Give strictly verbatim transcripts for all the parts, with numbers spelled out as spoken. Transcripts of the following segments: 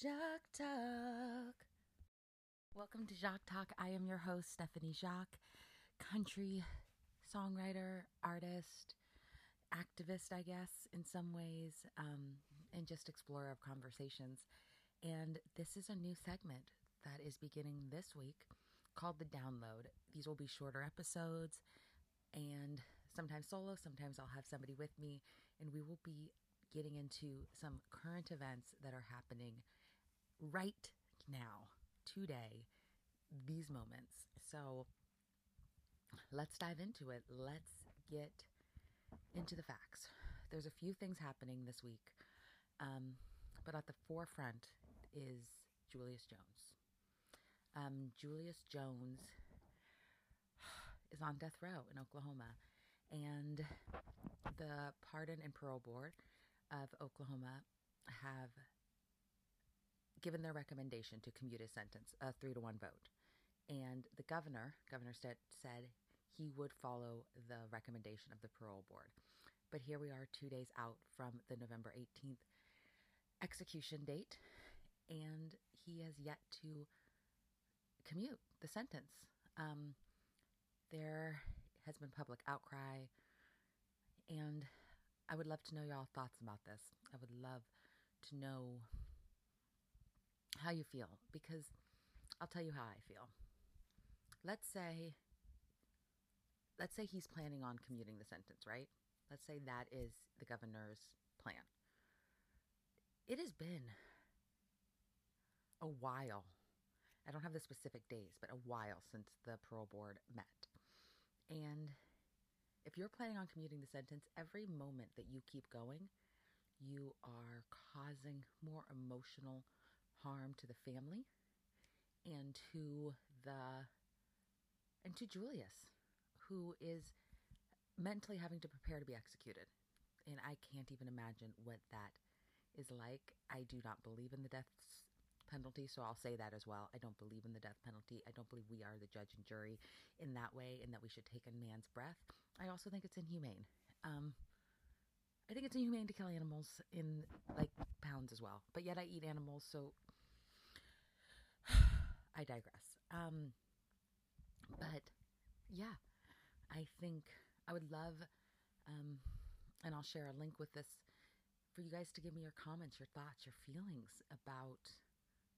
Jacques Talk. Welcome to Jacques Talk. I am your host, Stephanie Jacques, country songwriter, artist, activist, I guess, in some ways, um, and just explorer of conversations. And this is a new segment that is beginning this week called The Download. These will be shorter episodes and sometimes solo, sometimes I'll have somebody with me, and we will be getting into some current events that are happening right now, today, these moments. So let's dive into it. Let's get into the facts. There's a few things happening this week, um, but at the forefront is Julius Jones. Um, Julius Jones is on death row in Oklahoma, and the Pardon and Parole Board of Oklahoma have given their recommendation to commute his sentence, a three to one vote. And the governor, Governor Stitt, said he would follow the recommendation of the parole board. But here we are two days out from the November eighteenth execution date, and he has yet to commute the sentence. Um, there has been public outcry, and I would love to know y'all thoughts about this. I would love to know how you feel, because I'll tell you how I feel. Let's say, let's say he's planning on commuting the sentence, right? Let's say that is the governor's plan. It has been a while. I don't have the specific days, but a while since the parole board met. And if you're planning on commuting the sentence, every moment that you keep going, you are causing more emotional harm to the family and to the and to Julius, who is mentally having to prepare to be executed. And I can't even imagine what that is like. I do not believe in the death penalty, so I'll say that as well. I don't believe in the death penalty. I don't believe we are the judge and jury in that way, and that we should take a man's breath. I also think it's inhumane. Um, I think it's inhumane to kill animals in, like, pounds as well. But yet I eat animals, so I digress. Um, but, yeah, I think I would love, um, and I'll share a link with this, for you guys to give me your comments, your thoughts, your feelings about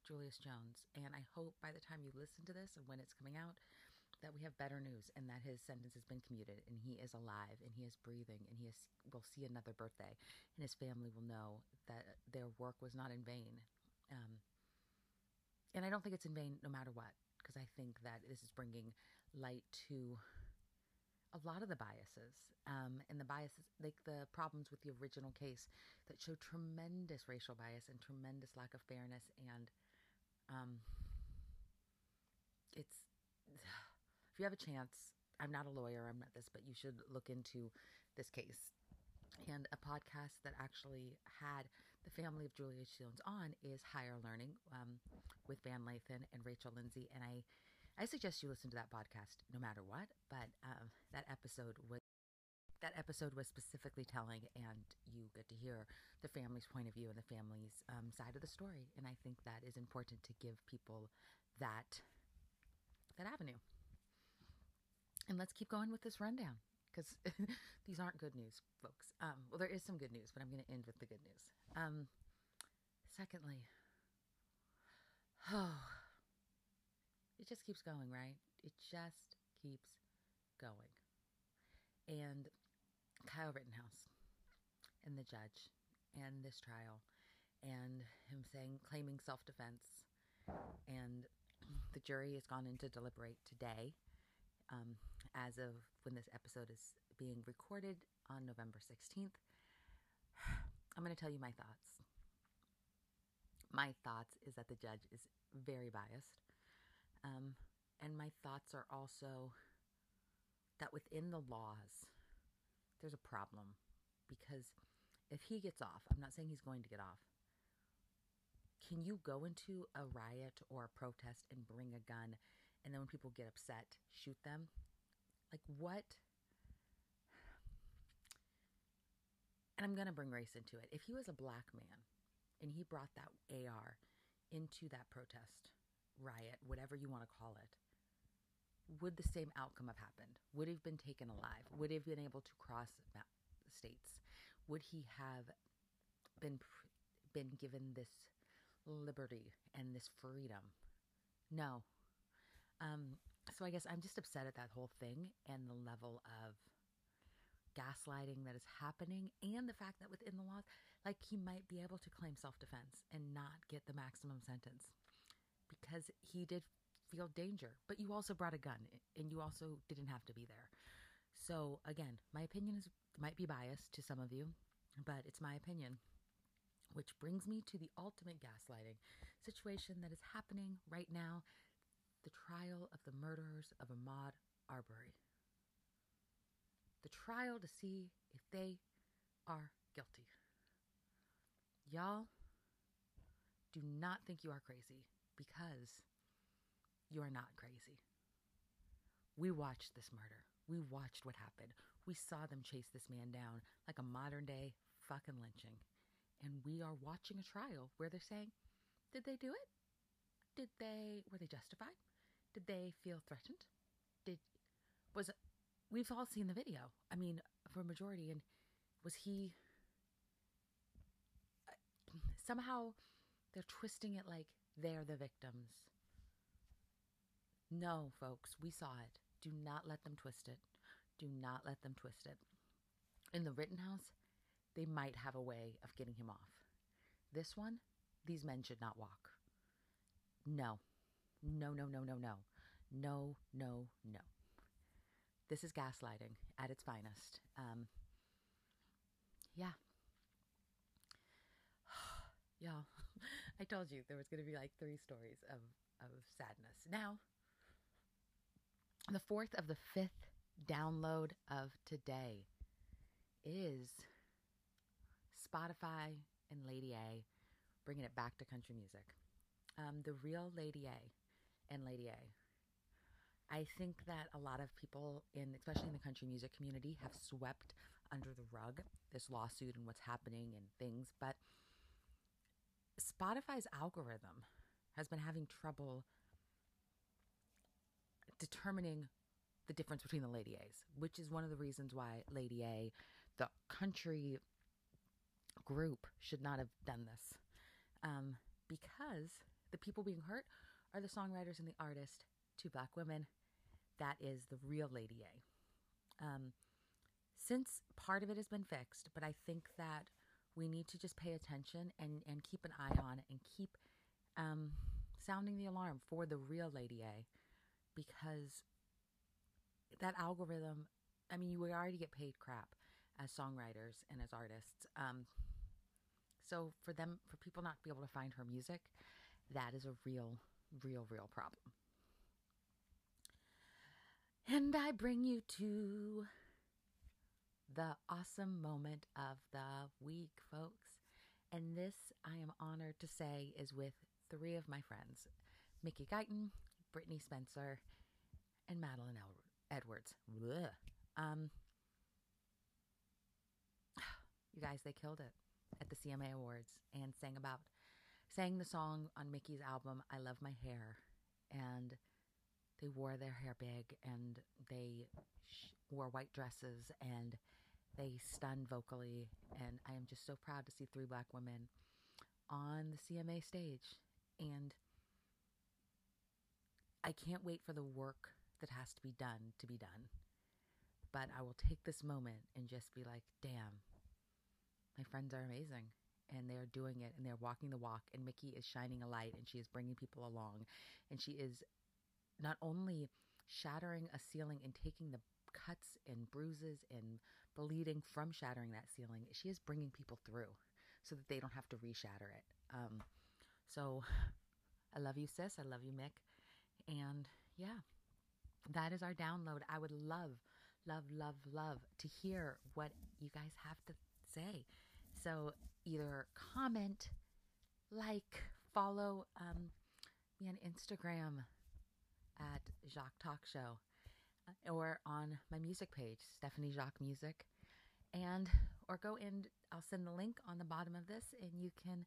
Julius Jones. And I hope by the time you listen to this and when it's coming out that we have better news and that his sentence has been commuted and he is alive and he is breathing and he is will see another birthday, and his family will know that their work was not in vain. Um, and I don't think it's in vain no matter what, because I think that this is bringing light to a lot of the biases um, and the biases, like the problems with the original case that show tremendous racial bias and tremendous lack of fairness. And Um, it's, if you have a chance, I'm not a lawyer, I'm not this, but you should look into this case. And a podcast that actually had the family of Julius Jones on is Higher Learning, um, with Van Lathan and Rachel Lindsay. And I, I suggest you listen to that podcast no matter what, but, um, that episode was, that episode was specifically telling, and you get to hear the family's point of view and the family's um, side of the story. And I think that is important to give people that, that avenue. And let's keep going with this rundown, because these aren't good news, folks. Um, well, there is some good news, but I'm going to end with the good news. Um, secondly, oh, it just keeps going, right? It just keeps going. And Kyle Rittenhouse and the judge and this trial and him saying, claiming self-defense, and the jury has gone in to deliberate today, um, as of when this episode is being recorded on November sixteenth. I'm going to tell you my thoughts. My thoughts is that the judge is very biased. Um, and my thoughts are also that within the laws, there's a problem, because if he gets off, I'm not saying he's going to get off, can you go into a riot or a protest and bring a gun, and then when people get upset, shoot them? Like, what? And I'm going to bring race into it. If he was a black man and he brought that A R into that protest, riot, whatever you want to call it, would the same outcome have happened? Would he have been taken alive? Would he have been able to cross states? Would he have been been given this liberty and this freedom? No. Um, so I guess I'm just upset at that whole thing and the level of gaslighting that is happening, and the fact that within the laws, like, he might be able to claim self-defense and not get the maximum sentence because he did feel danger, but you also brought a gun and you also didn't have to be there. So again, my opinion is might be biased to some of you, but it's my opinion, which brings me to the ultimate gaslighting situation that is happening right now, the trial of the murderers of Ahmaud Arbery. The trial to see if they are guilty. Y'all, do not think you are crazy, because you are not crazy. We watched this murder. We watched what happened. We saw them chase this man down like a modern day fucking lynching. And we are watching a trial where they're saying, did they do it? Did they, were they justified? Did they feel threatened? Did, was it? We've all seen the video. I mean, for a majority. And was he... Uh, somehow they're twisting it like they're the victims. No, folks. We saw it. Do not let them twist it. Do not let them twist it. In the Rittenhouse, they might have a way of getting him off. This one, these men should not walk. No. No, no, no, no, no. No, no, no. This is gaslighting at its finest. Um, yeah. Y'all, I told you there was going to be like three stories of, of sadness. Now, the fourth of the fifth download of today is Spotify and Lady A, bringing it back to country music. Um, the real Lady A and Lady A. I think that a lot of people, in, especially in the country music community, have swept under the rug this lawsuit and what's happening and things. But Spotify's algorithm has been having trouble determining the difference between the Lady A's, which is one of the reasons why Lady A, the country group, should not have done this. Um, because the people being hurt are the songwriters and the artists, two Black women. That is the real Lady A. Um, since part of it has been fixed, but I think that we need to just pay attention and, and keep an eye on it and keep um, sounding the alarm for the real Lady A, because that algorithm, I mean, you would already get paid crap as songwriters and as artists. Um, so for them, for people not to be able to find her music, that is a real, real, real problem. And I bring you to the awesome moment of the week, folks. And this, I am honored to say, is with three of my friends, Mickey Guyton, Brittany Spencer, and Madeline El- Edwards. Blech. Um, you guys, they killed it at the C M A Awards and sang about, sang the song on Mickey's album, I Love My Hair, and they wore their hair big, and they sh- wore white dresses, and they stunned vocally. And I am just so proud to see three Black women on the C M A stage. And I can't wait for the work that has to be done to be done. But I will take this moment and just be like, damn, my friends are amazing. And they're doing it, and they're walking the walk. And Mickey is shining a light, and she is bringing people along. And she is not only shattering a ceiling and taking the cuts and bruises and bleeding from shattering that ceiling, she is bringing people through so that they don't have to re-shatter it. Um, so I love you, sis. I love you, Mick. And yeah, that is our download. I would love, love, love, love to hear what you guys have to say. So either comment, like, follow um, me on Instagram at Jacques Talk Show, or on my music page, Stephanie Jacques Music, and or go in. I'll send the link on the bottom of this, and you can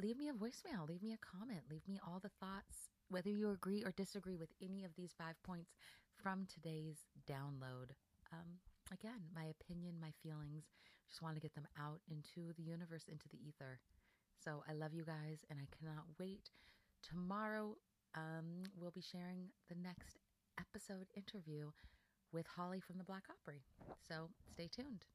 leave me a voicemail, leave me a comment, leave me all the thoughts, whether you agree or disagree with any of these five points from today's download. Um, again, my opinion, my feelings, just want to get them out into the universe, into the ether. So I love you guys, and I cannot wait. Tomorrow, um, we'll be sharing the next episode interview with Holly from the Black Opry. So stay tuned.